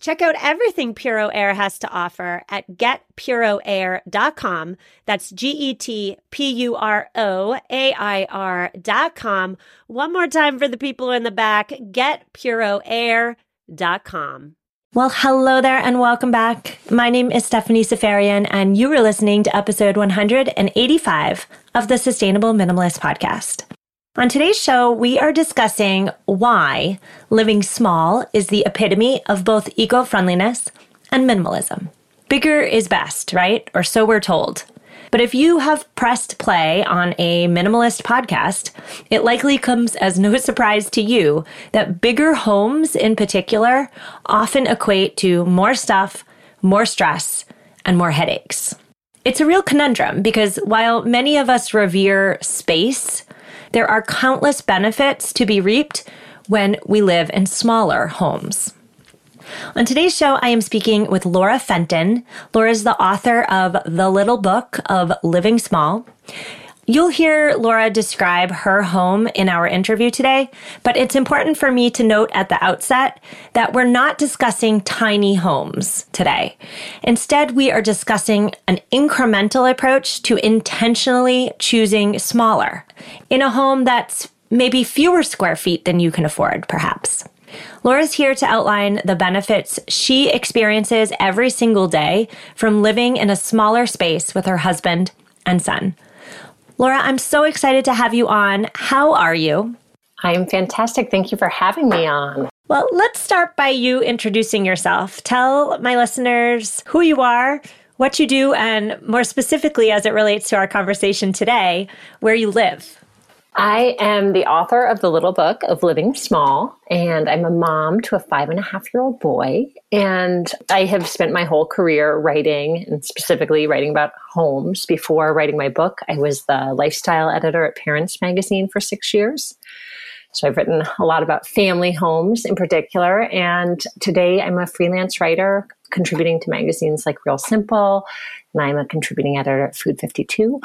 Check out everything Puro Air has to offer at getpuroair.com. That's GetPuroAir.com. One more time for the people in the back, getpuroair.com. Well, hello there and welcome back. My name is Stephanie Safarian, and you were listening to episode 185 of the Sustainable Minimalist Podcast. On today's show, we are discussing why living small is the epitome of both eco-friendliness and minimalism. Bigger is best, right? Or so we're told. But if you have pressed play on a minimalist podcast, it likely comes as no surprise to you that bigger homes in particular often equate to more stuff, more stress, and more headaches. It's a real conundrum because while many of us revere space, there are countless benefits to be reaped when we live in smaller homes. On today's show, I am speaking with Laura Fenton. Laura is the author of The Little Book of Living Small. You'll hear Laura describe her home in our interview today, but it's important for me to note at the outset that we're not discussing tiny homes today. Instead, we are discussing an incremental approach to intentionally choosing smaller in a home that's maybe fewer square feet than you can afford, perhaps. Laura's here to outline the benefits she experiences every single day from living in a smaller space with her husband and son. Laura, I'm so excited to have you on. How are you? I'm fantastic. Thank you for having me on. Well, let's start by you introducing yourself. Tell my listeners who you are, what you do, and more specifically, as it relates to our conversation today, where you live. I am the author of The Little Book of Living Small, and I'm a mom to a 5.5-year-old boy. And I have spent my whole career writing, and specifically writing about homes. Before writing my book, I was the lifestyle editor at Parents Magazine for 6 years. So I've written a lot about family homes in particular. And today I'm a freelance writer contributing to magazines like Real Simple, and I'm a contributing editor at Food 52.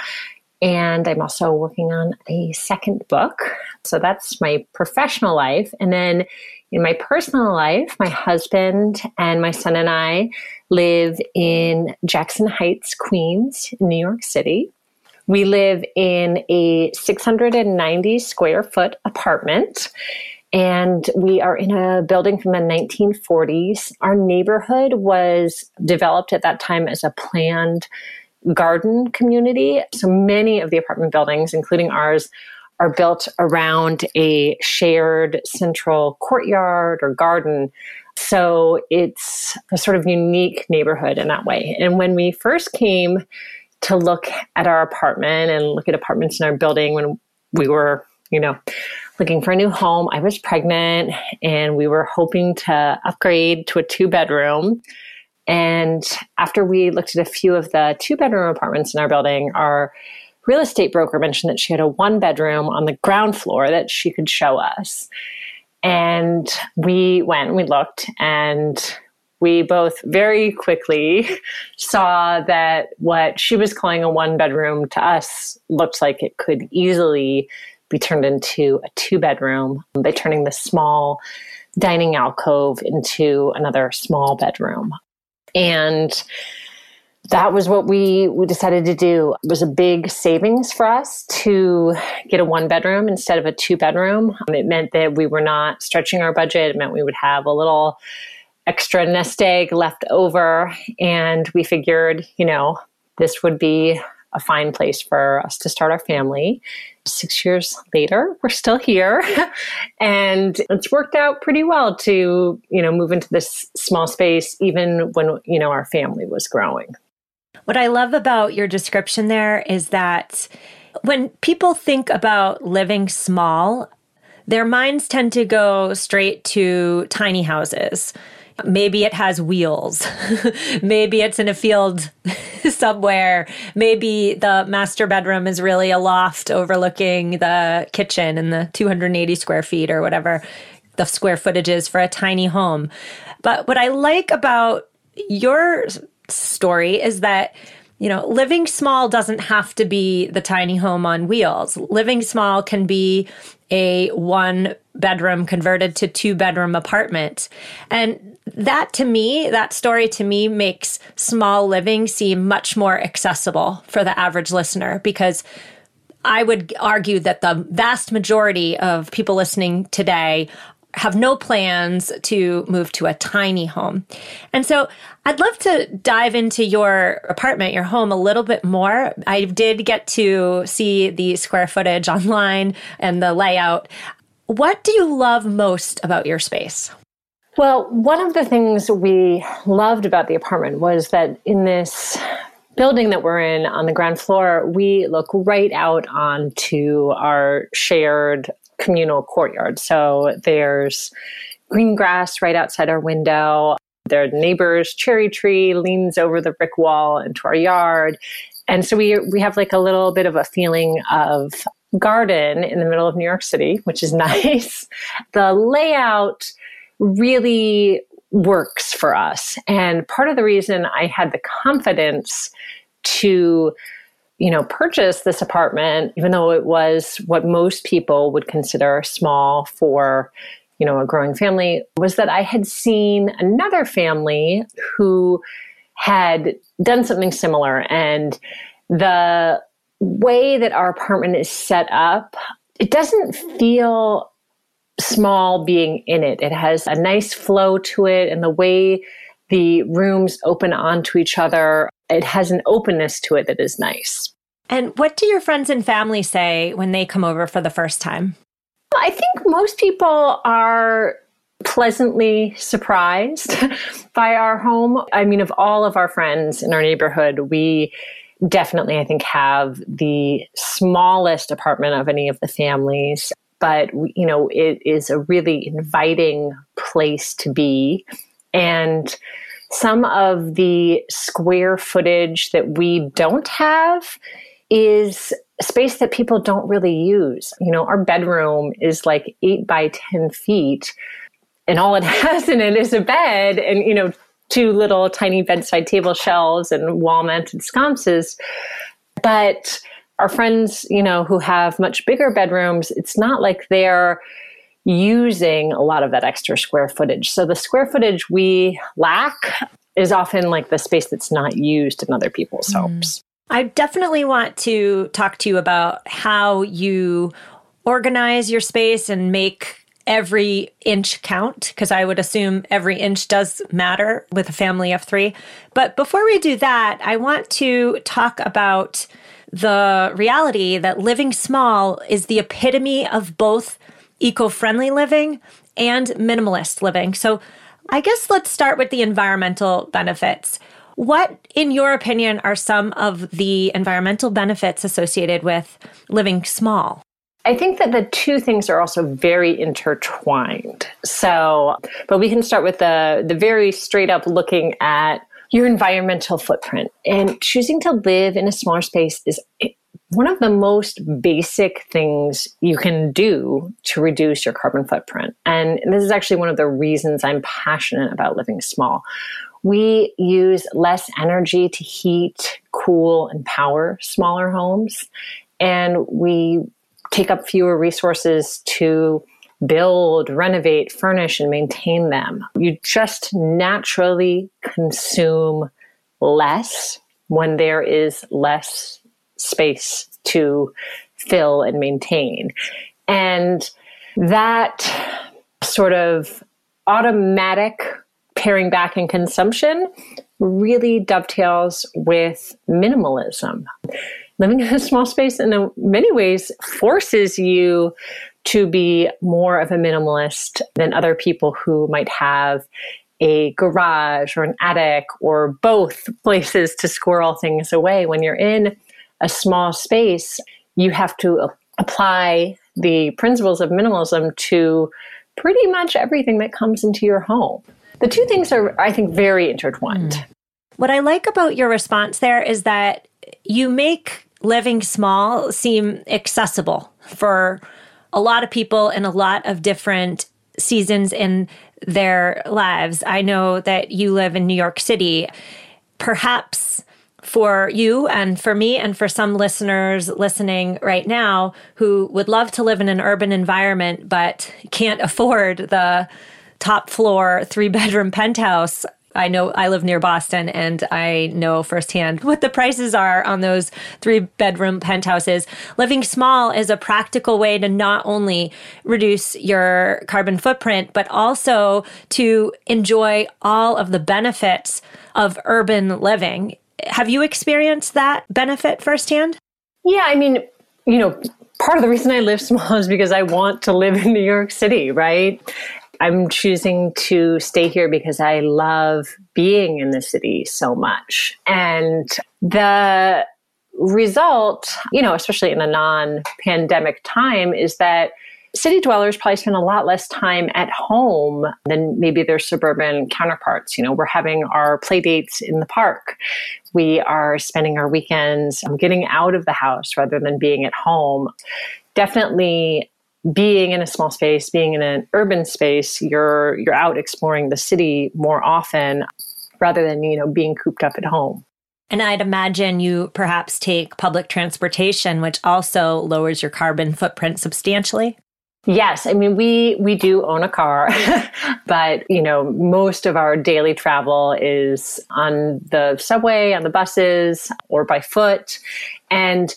And I'm also working on a second book. So that's my professional life. And then in my personal life, my husband and my son and I live in Jackson Heights, Queens, New York City. We live in a 690 square foot apartment. And we are in a building from the 1940s. Our neighborhood was developed at that time as a planned garden community. So many of the apartment buildings, including ours, are built around a shared central courtyard or garden. So it's a sort of unique neighborhood in that way. And when we first came to look at our apartment and look at apartments in our building, when we were, looking for a new home, I was pregnant and we were hoping to upgrade to a 2-bedroom. And after we looked at a few of the 2-bedroom apartments in our building, our real estate broker mentioned that she had a 1-bedroom on the ground floor that she could show us. And we went, we looked, and we both very quickly saw that what she was calling a 1-bedroom to us looked like it could easily be turned into a 2-bedroom by turning the small dining alcove into another small bedroom. And that was what we decided to do. It was a big savings for us to get a 1-bedroom instead of a 2-bedroom. It meant that we were not stretching our budget. It meant we would have a little extra nest egg left over. And we figured, this would be a fine place for us to start our family. 6 years later, we're still here. And it's worked out pretty well to, you know, move into this small space, even when, you know, our family was growing. What I love about your description there is that when people think about living small, their minds tend to go straight to tiny houses. Maybe it has wheels. Maybe it's in a field somewhere. Maybe the master bedroom is really a loft overlooking the kitchen and the 280 square feet or whatever the square footage is for a tiny home. But what I like about your story is that, you know, living small doesn't have to be the tiny home on wheels. Living small can be a one-bedroom converted to two-bedroom apartment. And that to me, that story to me makes small living seem much more accessible for the average listener, because I would argue that the vast majority of people listening today have no plans to move to a tiny home. And so I'd love to dive into your apartment, your home, a little bit more. I did get to see the square footage online and the layout. What do you love most about your space? Well, one of the things we loved about the apartment was that in this building that we're in on the ground floor, we look right out onto our shared communal courtyard. So there's green grass right outside our window. Their neighbor's cherry tree leans over the brick wall into our yard. And so we have like a little bit of a feeling of garden in the middle of New York City, which is nice. The layout really works for us. And part of the reason I had the confidence to, you know, purchase this apartment, even though it was what most people would consider small for, you know, a growing family, was that I had seen another family who had done something similar. And the way that our apartment is set up, it doesn't feel small being in it. It has a nice flow to it. And the way the rooms open onto each other, it has an openness to it that is nice. And what do your friends and family say when they come over for the first time? Well, I think most people are pleasantly surprised by our home. I mean, of all of our friends in our neighborhood, we definitely, I think, have the smallest apartment of any of the families. But, you know, it is a really inviting place to be. And some of the square footage that we don't have is space that people don't really use. You know, our bedroom is like 8 by 10 feet, and all it has in it is a bed and, you know, two little tiny bedside table shelves and wall-mounted sconces. But our friends, you know, who have much bigger bedrooms, it's not like they're using a lot of that extra square footage. So the square footage we lack is often like the space that's not used in other people's homes. I definitely want to talk to you about how you organize your space and make every inch count, because I would assume every inch does matter with a family of three. But before we do that, I want to talk about the reality that living small is the epitome of both eco-friendly living and minimalist living. So I guess let's start with the environmental benefits. What, in your opinion, are some of the environmental benefits associated with living small? I think that the two things are also very intertwined. So, but we can start with the very straight up looking at your environmental footprint. And choosing to live in a smaller space is one of the most basic things you can do to reduce your carbon footprint. And this is actually one of the reasons I'm passionate about living small. We use less energy to heat, cool, and power smaller homes. And we take up fewer resources to build, renovate, furnish, and maintain them. You just naturally consume less when there is less space to fill and maintain. And that sort of automatic paring back in consumption really dovetails with minimalism. Living in a small space in many ways forces you to be more of a minimalist than other people who might have a garage or an attic or both places to squirrel things away. When you're in a small space, you have to apply the principles of minimalism to pretty much everything that comes into your home. The two things are, I think, very intertwined. What I like about your response there is that you make living small seem accessible for a lot of people in a lot of different seasons in their lives. I know that you live in New York City. Perhaps for you and for me and for some listeners listening right now who would love to live in an urban environment but can't afford the top floor, 3-bedroom penthouse. I know I live near Boston and I know firsthand what the prices are on those 3-bedroom penthouses. Living small is a practical way to not only reduce your carbon footprint, but also to enjoy all of the benefits of urban living. Have you experienced that benefit firsthand? Yeah, I mean, part of the reason I live small is because I want to live in New York City, right? I'm choosing to stay here because I love being in the city so much. And the result, especially in a non-pandemic time, is that city dwellers probably spend a lot less time at home than maybe their suburban counterparts. We're having our play dates in the park. We are spending our weekends getting out of the house rather than being at home. Definitely being in a small space, being in an urban space, you're out exploring the city more often rather than, being cooped up at home. And I'd imagine you perhaps take public transportation, which also lowers your carbon footprint substantially. Yes. I mean, we do own a car, but, most of our daily travel is on the subway, on the buses, or by foot. And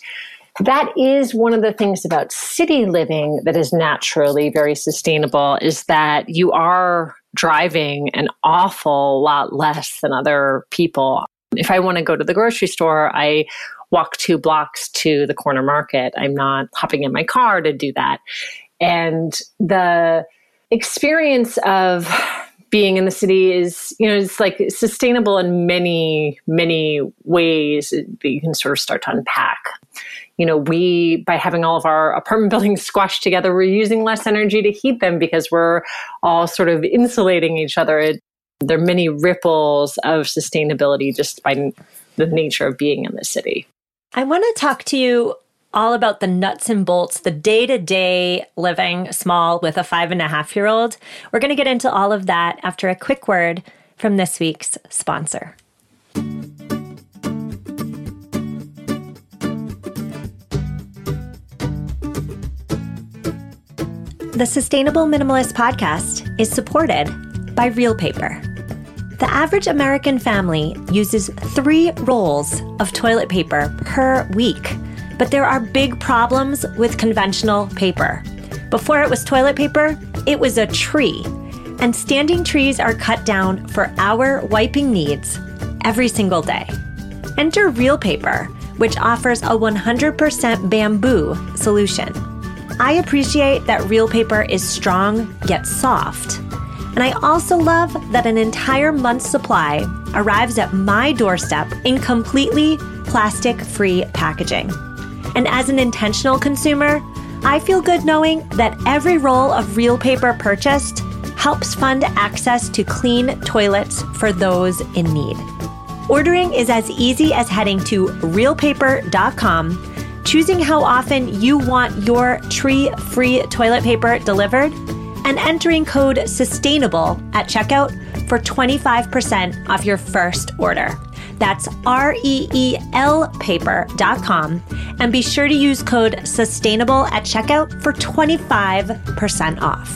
that is one of the things about city living that is naturally very sustainable, is that you are driving an awful lot less than other people. If I want to go to the grocery store, I walk 2 blocks to the corner market. I'm not hopping in my car to do that. And the experience of being in the city is, it's like sustainable in many, many ways that you can sort of start to unpack. By having all of our apartment buildings squashed together, we're using less energy to heat them because we're all sort of insulating each other. There are many ripples of sustainability just by the nature of being in the city. I want to talk to you all about the nuts and bolts, the day-to-day living small with a 5.5-year-old. We're going to get into all of that after a quick word from this week's sponsor. The Sustainable Minimalist Podcast is supported by Real Paper. The average American family uses 3 rolls of toilet paper per week, but there are big problems with conventional paper. Before it was toilet paper, it was a tree, and standing trees are cut down for our wiping needs every single day. Enter Real Paper, which offers a 100% bamboo solution. I appreciate that Real Paper is strong yet soft. And I also love that an entire month's supply arrives at my doorstep in completely plastic-free packaging. And as an intentional consumer, I feel good knowing that every roll of Real Paper purchased helps fund access to clean toilets for those in need. Ordering is as easy as heading to realpaper.com, choosing how often you want your tree-free toilet paper delivered, and entering code SUSTAINABLE at checkout for 25% off your first order. That's reelpaper.com, and be sure to use code SUSTAINABLE at checkout for 25% off.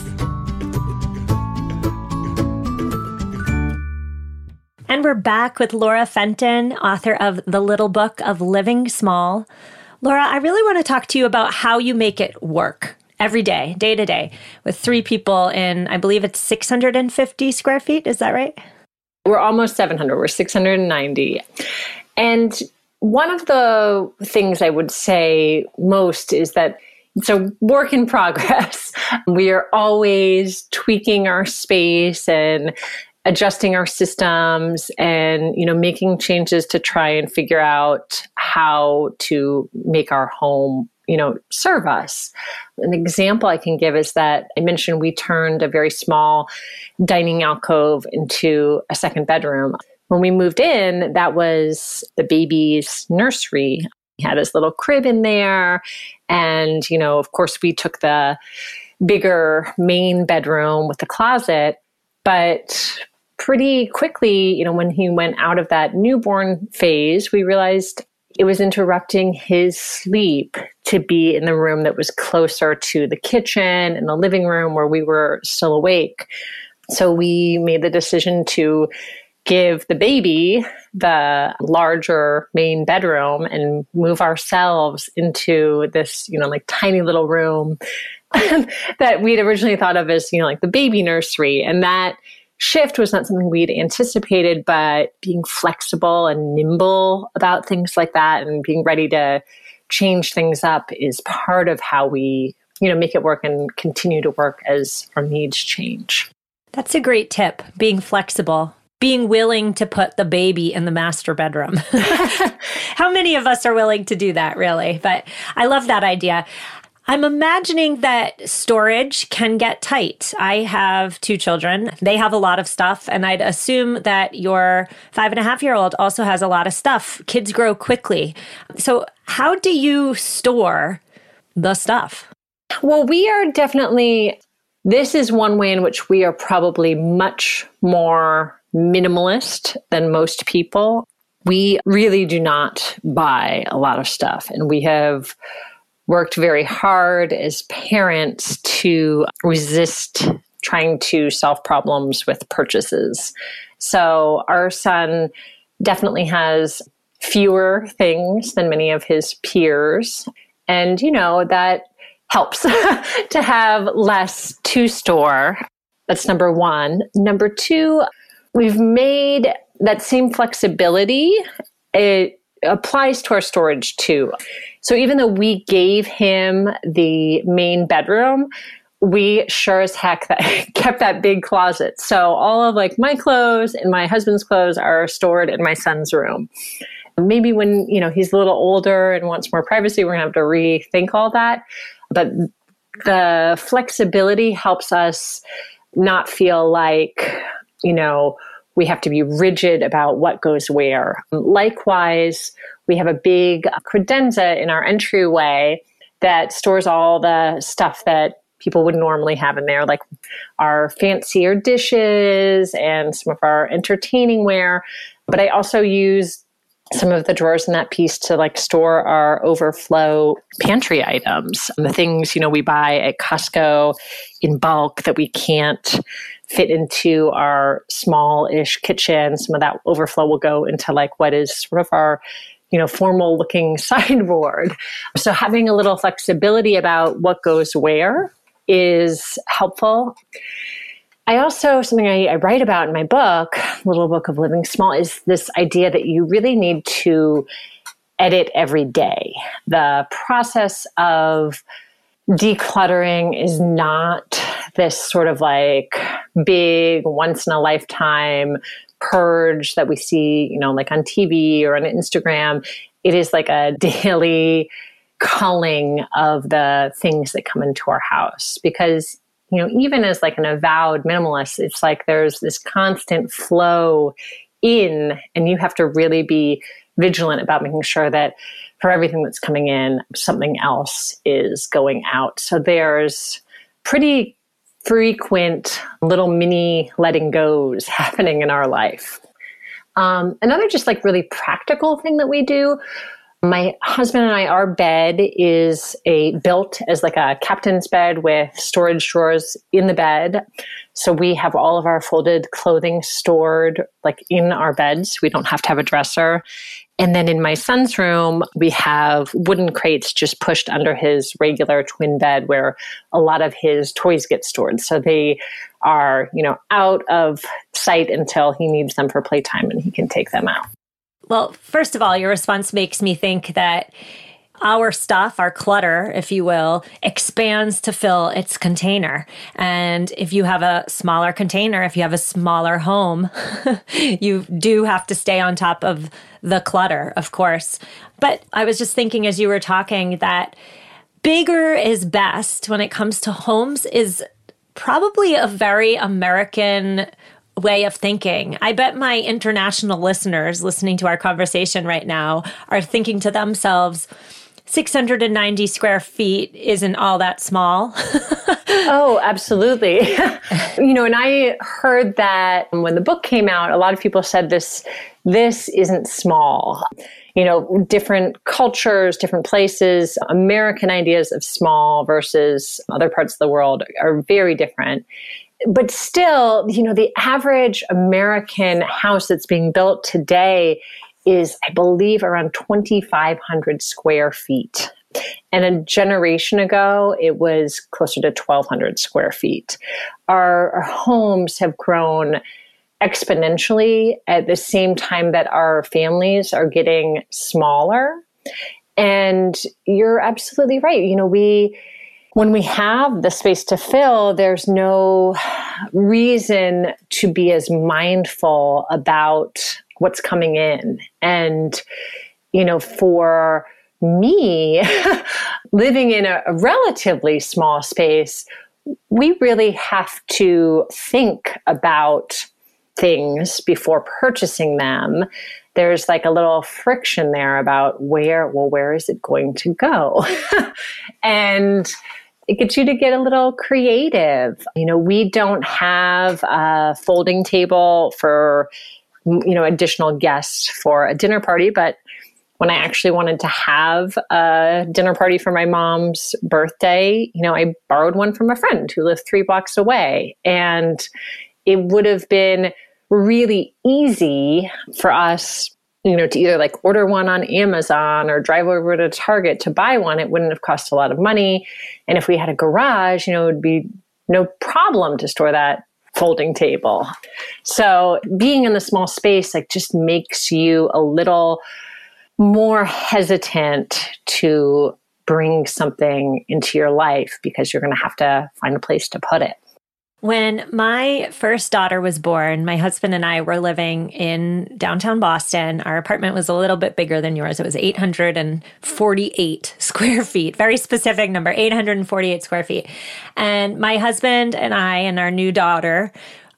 And we're back with Laura Fenton, author of The Little Book of Living Small. Laura, I really want to talk to you about how you make it work every day, day to day, with 3 people in, I believe it's 650 square feet. Is that right? We're almost 700. We're 690. And one of the things I would say most is that it's a work in progress. We are always tweaking our space and adjusting our systems and, you know, making changes to try and figure out how to make our home, you know, serve us. An example I can give is that I mentioned we turned a very small dining alcove into a second bedroom. When we moved in, that was the baby's nursery. He had his little crib in there. And, you know, of course, we took the bigger main bedroom with the closet. But pretty quickly, you know, when he went out of that newborn phase, we realized it was interrupting his sleep to be in the room that was closer to the kitchen and the living room where we were still awake. So we made the decision to give the baby the larger main bedroom and move ourselves into this, you know, like tiny little room that we'd originally thought of as, you know, like the baby nursery. And that shift was not something we'd anticipated, but being flexible and nimble about things like that and being ready to change things up is part of how we, you know, make it work and continue to work as our needs change. That's a great tip, being flexible. Being willing to put the baby in the master bedroom. How many of us are willing to do that, really? But I love that idea. I'm imagining that storage can get tight. I have two children. They have a lot of stuff. And I'd assume that your 5.5-year-old also has a lot of stuff. Kids grow quickly. So how do you store the stuff? Well, we are definitely, this is one way in which we are probably much more minimalist than most people. We really do not buy a lot of stuff. And we have worked very hard as parents to resist trying to solve problems with purchases. So our son definitely has fewer things than many of his peers. And, you know, that helps to have less to store. That's number one. Number two, we've made that same flexibility, it applies to our storage too. So even though we gave him the main bedroom, we sure as heck kept that big closet. So all of like my clothes and my husband's clothes are stored in my son's room. Maybe when, you know, he's a little older and wants more privacy, we're going to have to rethink all that. But the flexibility helps us not feel like, you know, we have to be rigid about what goes where. Likewise, we have a big credenza in our entryway that stores all the stuff that people would normally have in there, like our fancier dishes and some of our entertaining ware. But I also use some of the drawers in that piece to like store our overflow pantry items, the things, you know, we buy at Costco in bulk that we can't fit into our small-ish kitchen. Some of that overflow will go into like what is sort of our, you know, formal-looking sideboard. So having a little flexibility about what goes where is helpful. I also, something I write about in my book, Little Book of Living Small, is this idea that you really need to edit every day. The process of decluttering is not this sort of like big once-in-a-lifetime purge that we see, you know, like on TV or on Instagram. It is like a daily culling of the things that come into our house. Because, you know, even as like an avowed minimalist, it's like there's this constant flow in, and you have to really be vigilant about making sure that for everything that's coming in, something else is going out. So there's pretty frequent little mini letting goes happening in our life. Another just like really practical thing that we do, my husband and I, our bed is built as like a captain's bed with storage drawers in the bed. So we have all of our folded clothing stored like in our beds. We don't have to have a dresser. And then in my son's room, we have wooden crates just pushed under his regular twin bed where a lot of his toys get stored. So they are, you know, out of sight until he needs them for playtime and he can take them out. Well, first of all, your response makes me think that our stuff, our clutter, if you will, expands to fill its container. And if you have a smaller container, if you have a smaller home, you do have to stay on top of the clutter, of course. But I was just thinking as you were talking that bigger is best when it comes to homes is probably a very American way of thinking. I bet my international listeners listening to our conversation right now are thinking to themselves, 690 square feet isn't all that small. Oh, absolutely. You know, and I heard that when the book came out, a lot of people said this isn't small. You know, different cultures, different places, American ideas of small versus other parts of the world are very different. But still, you know, the average American house that's being built today is, I believe, around 2,500 square feet. And a generation ago, it was closer to 1,200 square feet. Our homes have grown exponentially at the same time that our families are getting smaller. And you're absolutely right. You know, when we have the space to fill, there's no reason to be as mindful about what's coming in. And, you know, for me, living in a relatively small space, we really have to think about things before purchasing them. There's like a little friction there about where is it going to go? And it gets you to get a little creative. You know, we don't have a folding table for, you know, additional guests for a dinner party. But when I actually wanted to have a dinner party for my mom's birthday, you know, I borrowed one from a friend who lived 3 blocks away. And it would have been really easy for us, you know, to either like order one on Amazon or drive over to Target to buy one. It wouldn't have cost a lot of money. And if we had a garage, you know, it would be no problem to store that folding table. So being in the small space, like, just makes you a little more hesitant to bring something into your life because you're going to have to find a place to put it. When my first daughter was born, my husband and I were living in downtown Boston. Our apartment was a little bit bigger than yours. It was 848 square feet, very specific number, 848 square feet. And my husband and I and our new daughter,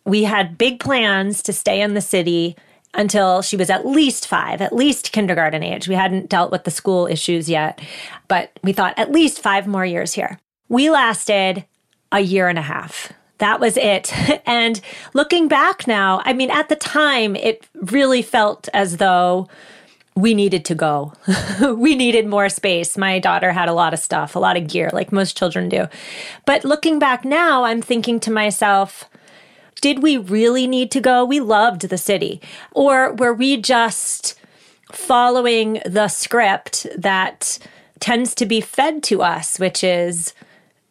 we had big plans to stay in the city until she was at least 5, at least kindergarten age. We hadn't dealt with the school issues yet, but we thought at least 5 more years here. We lasted a year and a half. That was it. And looking back now, I mean, at the time, it really felt as though we needed to go. We needed more space. My daughter had a lot of stuff, a lot of gear, like most children do. But looking back now, I'm thinking to myself, did we really need to go? We loved the city. Or were we just following the script that tends to be fed to us, which is,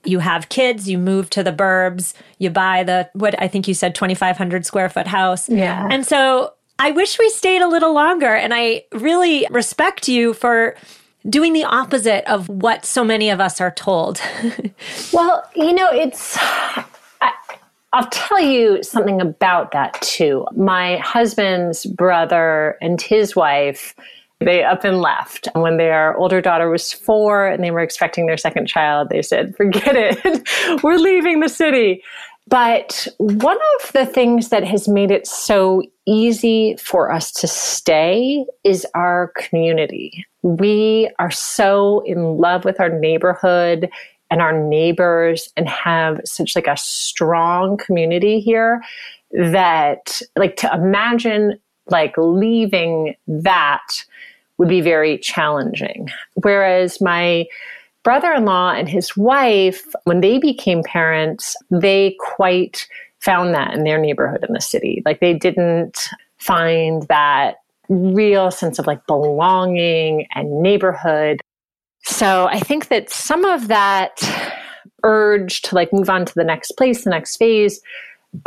you have kids, you move to the burbs, you buy the, what I think you said, 2,500 square foot house. Yeah. And so I wish we stayed a little longer. And I really respect you for doing the opposite of what so many of us are told. Well, you know, I'll tell you something about that too. My husband's brother and his wife, they up and left. And when their older daughter was 4 and they were expecting their second child, they said, forget it, we're leaving the city. But one of the things that has made it so easy for us to stay is our community. We are so in love with our neighborhood and our neighbors and have such like a strong community here that, like, to imagine like leaving that would be very challenging. Whereas my brother-in-law and his wife, when they became parents, they quite found that in their neighborhood in the city. Like, they didn't find that real sense of like belonging and neighborhood. So I think that some of that urge to like move on to the next place, the next phase,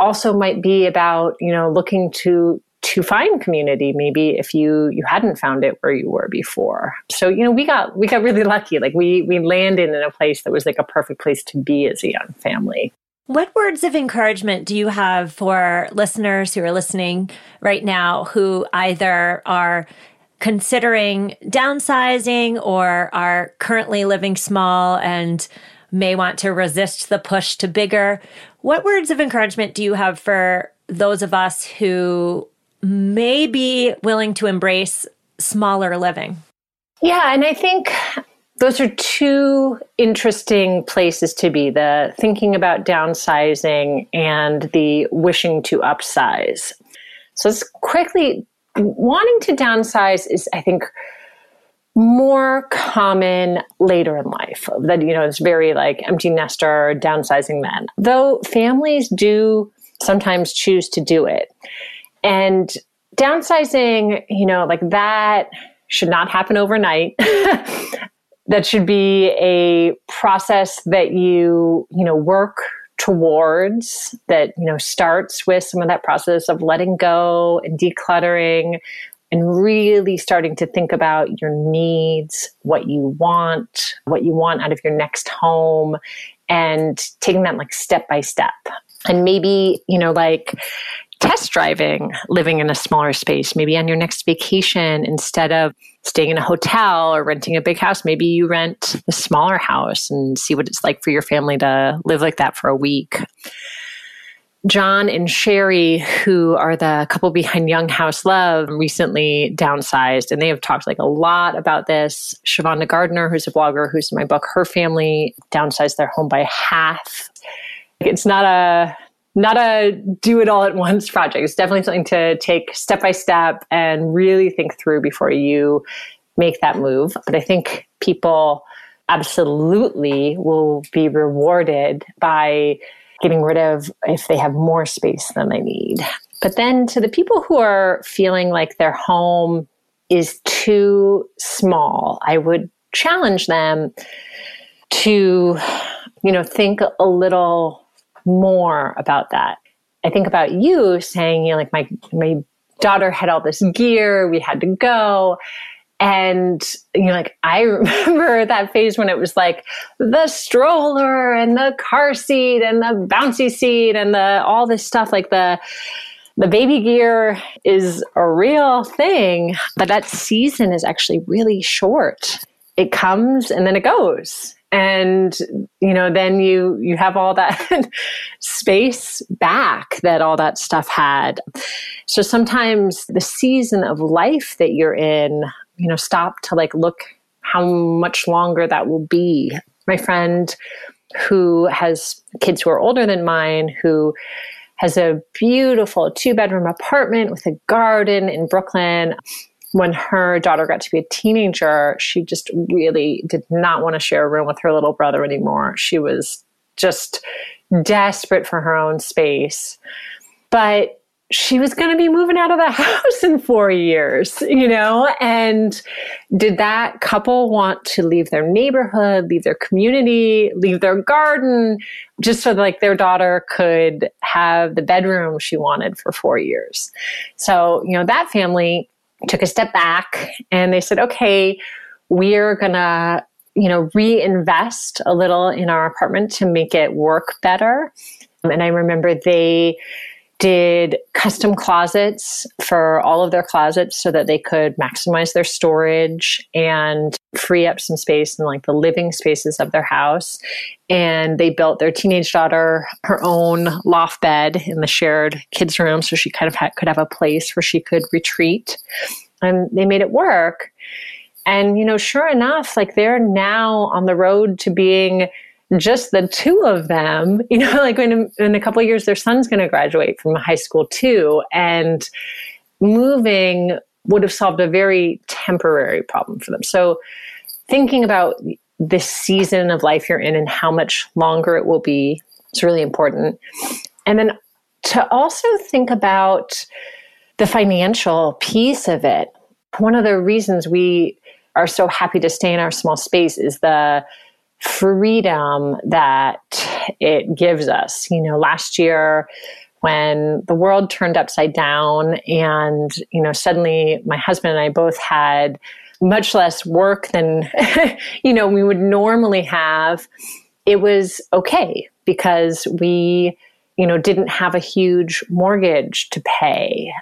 also might be about, you know, looking to find community, maybe if you hadn't found it where you were before. So, you know, we got really lucky. Like we landed in a place that was like a perfect place to be as a young family. What words of encouragement do you have for listeners who are listening right now who either are considering downsizing or are currently living small and may want to resist the push to bigger? What words of encouragement do you have for those of us who may be willing to embrace smaller living? Yeah, and I think those are two interesting places to be, the thinking about downsizing and the wishing to upsize. So let's quickly, wanting to downsize is, I think, more common later in life. That, you know, it's very like empty nester, downsizing then. Though families do sometimes choose to do it. And downsizing, you know, like that should not happen overnight. That should be a process that you work towards, that, you know, starts with some of that process of letting go and decluttering and really starting to think about your needs, what you want out of your next home, and taking that like step by step. And maybe, you know, like test driving living in a smaller space, maybe on your next vacation, instead of staying in a hotel or renting a big house, maybe you rent a smaller house and see what it's like for your family to live like that for a week. John and Sherry, who are the couple behind Young House Love, recently downsized, and they have talked like a lot about this. Siobhan Gardner, who's a blogger, who's in my book, her family downsized their home by half. It's not a do it all at once project. It's definitely something to take step by step and really think through before you make that move. But I think people absolutely will be rewarded by getting rid of if they have more space than they need. But then to the people who are feeling like their home is too small, I would challenge them to, you know, think a little more about that. I think about you saying, you know, like my daughter had all this gear, we had to go. And, you know, like I remember that phase when it was like the stroller and the car seat and the bouncy seat and the all this stuff, like the baby gear is a real thing, but that season is actually really short. It comes and then it goes. And, you know, then you have all that space back that all that stuff had. So sometimes the season of life that you're in, you know, stop to like look how much longer that will be. My friend who has kids who are older than mine, who has a beautiful 2-bedroom apartment with a garden in Brooklyn, when her daughter got to be a teenager, she just really did not want to share a room with her little brother anymore. She was just desperate for her own space. But she was going to be moving out of the house in 4 years, you know? And did that couple want to leave their neighborhood, leave their community, leave their garden, just so that, like, their daughter could have the bedroom she wanted for 4 years? So, you know, that family took a step back and they said, okay, we're going to, you know, reinvest a little in our apartment to make it work better. And I remember they did custom closets for all of their closets so that they could maximize their storage and free up some space in like the living spaces of their house. And they built their teenage daughter her own loft bed in the shared kids' room so she kind of could have a place where she could retreat. And they made it work. And, you know, sure enough, like they're now on the road to being just the two of them, you know, like in a couple of years, their son's going to graduate from high school too. And moving would have solved a very temporary problem for them. So thinking about this season of life you're in and how much longer it will be, it's really important. And then to also think about the financial piece of it. One of the reasons we are so happy to stay in our small space is the freedom that it gives us. You know, last year when the world turned upside down and, you know, suddenly my husband and I both had much less work than, you know, we would normally have, it was okay because we, you know, didn't have a huge mortgage to pay.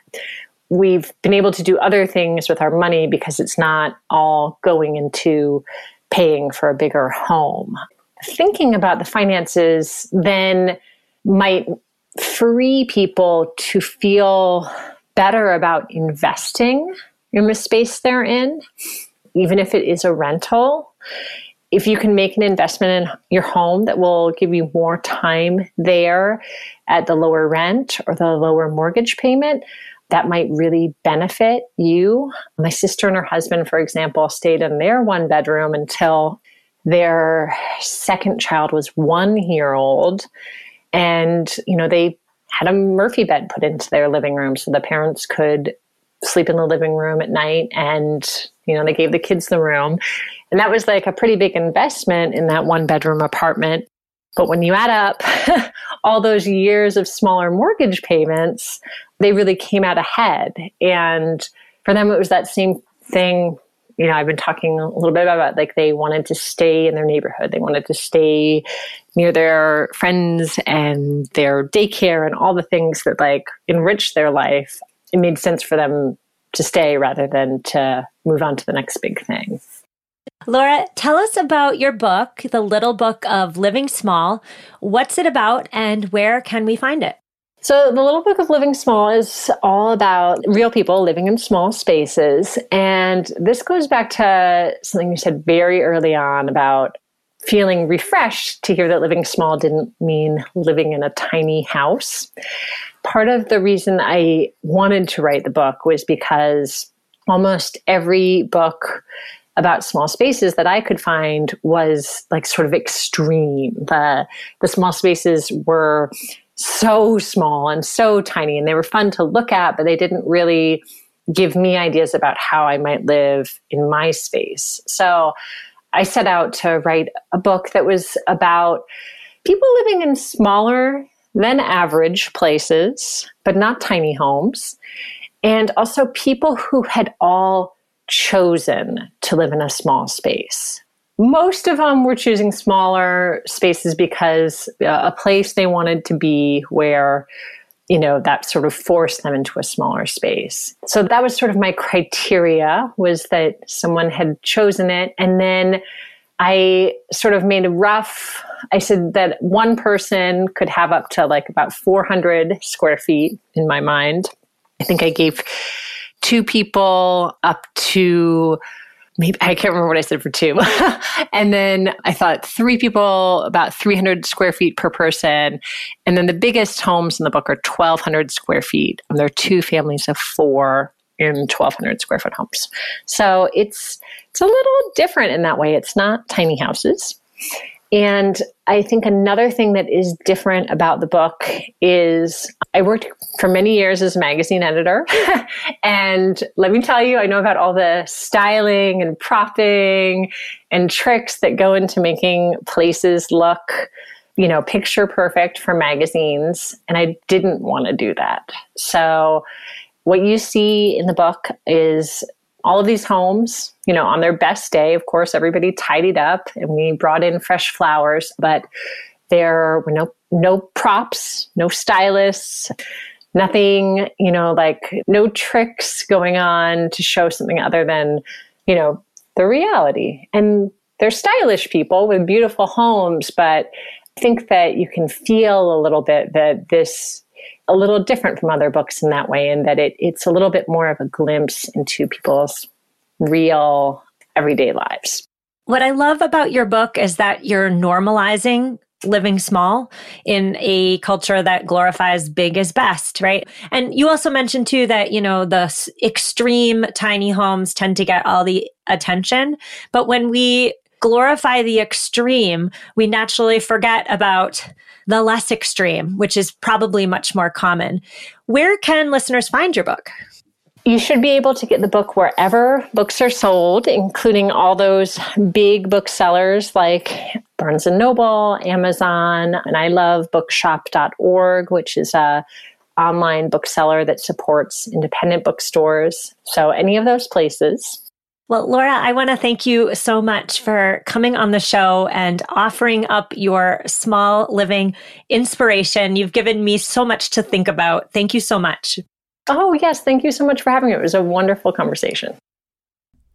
We've been able to do other things with our money because it's not all going into paying for a bigger home. Thinking about the finances then might free people to feel better about investing in the space they're in, even if it is a rental. If you can make an investment in your home that will give you more time there at the lower rent or the lower mortgage payment, that might really benefit you. My sister and her husband, for example, stayed in their one bedroom until their second child was 1 year old. And, you know, they had a Murphy bed put into their living room so the parents could sleep in the living room at night. And, you know, they gave the kids the room. And that was like a pretty big investment in that one bedroom apartment. But when you add up all those years of smaller mortgage payments, they really came out ahead. And for them, it was that same thing. You know, I've been talking a little bit about, like, they wanted to stay in their neighborhood. They wanted to stay near their friends and their daycare and all the things that, like, enrich their life. It made sense for them to stay rather than to move on to the next big thing. Laura, tell us about your book, The Little Book of Living Small. What's it about and where can we find it? So The Little Book of Living Small is all about real people living in small spaces. And this goes back to something you said very early on about feeling refreshed to hear that living small didn't mean living in a tiny house. Part of the reason I wanted to write the book was because almost every book about small spaces that I could find was like sort of extreme. The small spaces were so small and so tiny, and they were fun to look at, but they didn't really give me ideas about how I might live in my space. So I set out to write a book that was about people living in smaller than average places, but not tiny homes, and also people who had all chosen to live in a small space. Most of them were choosing smaller spaces because a place they wanted to be where, you know, that sort of forced them into a smaller space. So that was sort of my criteria, was that someone had chosen it. And then I sort of made a rough, I said that one person could have up to like about 400 square feet in my mind. I think I gave two people up to maybe, I can't remember what I said for two. And then I thought three people, about 300 square feet per person. And then the biggest homes in the book are 1,200 square feet. And there are two families of four in 1,200 square foot homes. So it's a little different in that way. It's not tiny houses. And I think another thing that is different about the book is I worked for many years as a magazine editor. And let me tell you, I know about all the styling and propping and tricks that go into making places look, you know, picture perfect for magazines. And I didn't want to do that. So what you see in the book is all of these homes, you know, on their best day, of course, everybody tidied up and we brought in fresh flowers, but there were no props, no stylists, nothing, you know, like no tricks going on to show something other than, you know, the reality. And they're stylish people with beautiful homes, but I think that you can feel a little bit that this a little different from other books in that way, in that it's a little bit more of a glimpse into people's real everyday lives. What I love about your book is that you're normalizing living small in a culture that glorifies big as best, right? And you also mentioned too that, you know, the extreme tiny homes tend to get all the attention. But when we glorify the extreme, we naturally forget about the less extreme, which is probably much more common. Where can listeners find your book? You should be able to get the book wherever books are sold, including all those big booksellers like Barnes & Noble, Amazon, and I love bookshop.org, which is a online bookseller that supports independent bookstores. So any of those places. Well, Laura, I want to thank you so much for coming on the show and offering up your small living inspiration. You've given me so much to think about. Thank you so much. Oh, yes. Thank you so much for having me. It was a wonderful conversation.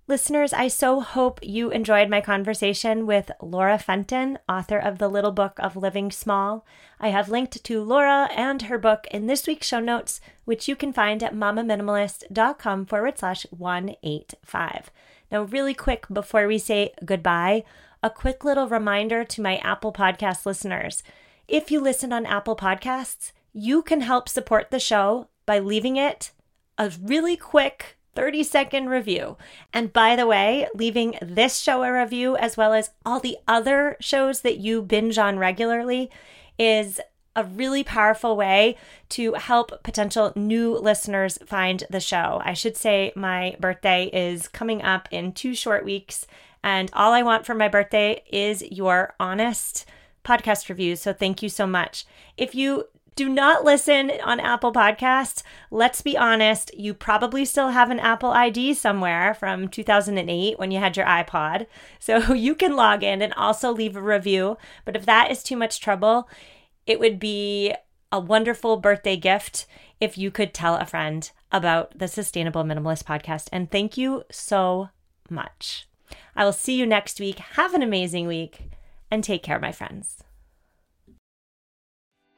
Listeners, I so hope you enjoyed my conversation with Laura Fenton, author of The Little Book of Living Small. I have linked to Laura and her book in this week's show notes, which you can find at mamaminimalist.com/185. Now, really quick before we say goodbye, a quick little reminder to my Apple Podcast listeners. If you listen on Apple Podcasts, you can help support the show by leaving it a really quick 30-second review. And by the way, leaving this show a review, as well as all the other shows that you binge on regularly, is a really powerful way to help potential new listeners find the show. I should say my birthday is coming up in 2 short weeks, and all I want for my birthday is your honest podcast reviews. So thank you so much. If you do not listen on Apple Podcasts, let's be honest, you probably still have an Apple ID somewhere from 2008 when you had your iPod. So you can log in and also leave a review. But if that is too much trouble, it would be a wonderful birthday gift if you could tell a friend about the Sustainable Minimalist Podcast. And thank you so much. I will see you next week. Have an amazing week and take care, my friends.